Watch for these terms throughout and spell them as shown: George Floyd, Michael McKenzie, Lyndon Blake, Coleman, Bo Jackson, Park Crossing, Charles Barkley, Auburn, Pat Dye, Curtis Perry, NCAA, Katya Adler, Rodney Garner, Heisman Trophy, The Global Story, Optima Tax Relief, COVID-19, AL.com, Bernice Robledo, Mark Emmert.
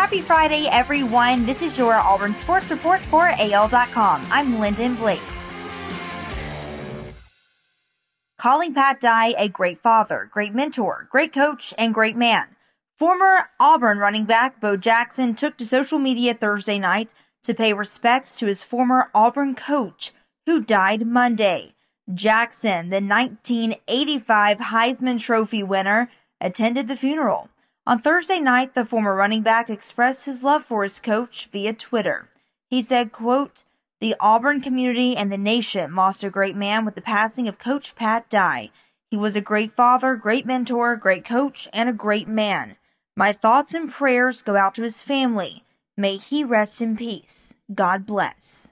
Happy Friday, everyone. This is your Auburn Sports Report for AL.com. I'm Lyndon Blake. Calling Pat Dye a great father, great mentor, great coach, and great man. Former Auburn running back Bo Jackson took to social media Thursday night to pay respects to his former Auburn coach, who died Monday. Jackson, the 1985 Heisman Trophy winner, attended the funeral. On Thursday night, the former running back expressed his love for his coach via Twitter. He said, quote, "The Auburn community and the nation lost a great man with the passing of Coach Pat Dye. He was a great father, great mentor, great coach, and a great man. My thoughts and prayers go out to his family. May he rest in peace. God bless."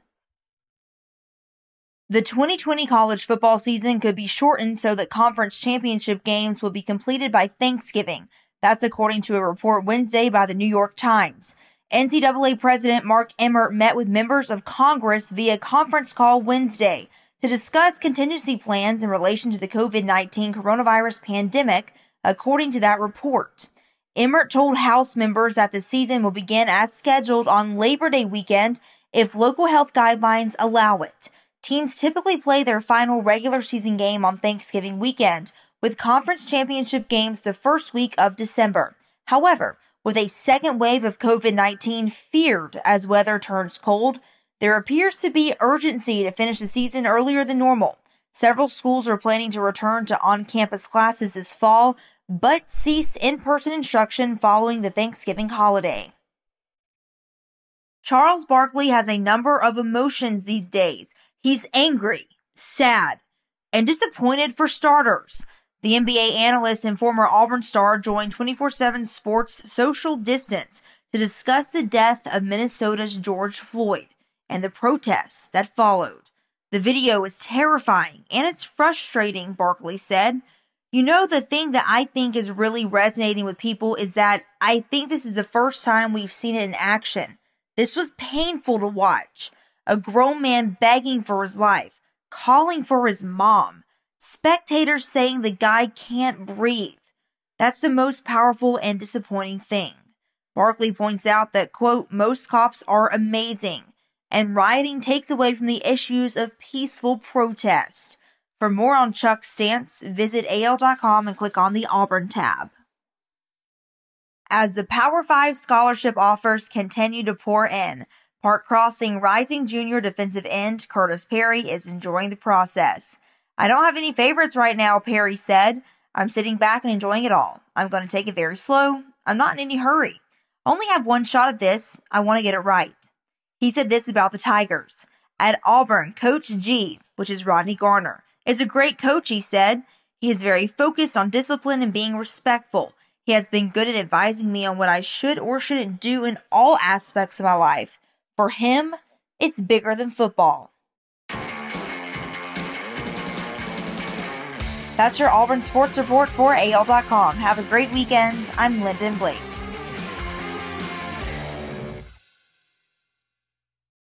The 2020 college football season could be shortened so that conference championship games will be completed by Thanksgiving. That's according to a report Wednesday by the New York Times. NCAA President Mark Emmert met with members of Congress via conference call Wednesday to discuss contingency plans in relation to the COVID-19 coronavirus pandemic, according to that report. Emmert told House members that the season will begin as scheduled on Labor Day weekend if local health guidelines allow it. Teams typically play their final regular season game on Thanksgiving weekend, with conference championship games the first week of December. However, with a second wave of COVID-19 feared as weather turns cold, there appears to be urgency to finish the season earlier than normal. Several schools are planning to return to on-campus classes this fall, but cease in-person instruction following the Thanksgiving holiday. Charles Barkley has a number of emotions these days. He's angry, sad, and disappointed for starters. The NBA analyst and former Auburn star joined 24/7 Sports Social Distance to discuss the death of Minnesota's George Floyd and the protests that followed. "The video is terrifying and it's frustrating," Barkley said. "You know, the thing that I think is really resonating with people is that I think this is the first time we've seen it in action. This was painful to watch. A grown man begging for his life, calling for his mom. Spectators saying the guy can't breathe. That's the most powerful and disappointing thing." Barkley points out that, quote, "Most cops are amazing, and rioting takes away from the issues of peaceful protest." For more on Chuck's stance, visit AL.com and click on the Auburn tab. As the Power 5 scholarship offers continue to pour in, Park Crossing rising junior defensive end Curtis Perry is enjoying the process. "I don't have any favorites right now," Perry said. "I'm sitting back and enjoying it all. I'm going to take it very slow. I'm not in any hurry. I only have one shot at this. I want to get it right." He said this about the Tigers. "At Auburn, Coach G, which is Rodney Garner, is a great coach," he said. "He is very focused on discipline and being respectful. He has been good at advising me on what I should or shouldn't do in all aspects of my life. For him, it's bigger than football." That's your Auburn Sports Report for AL.com. Have a great weekend. I'm Lyndon Blake.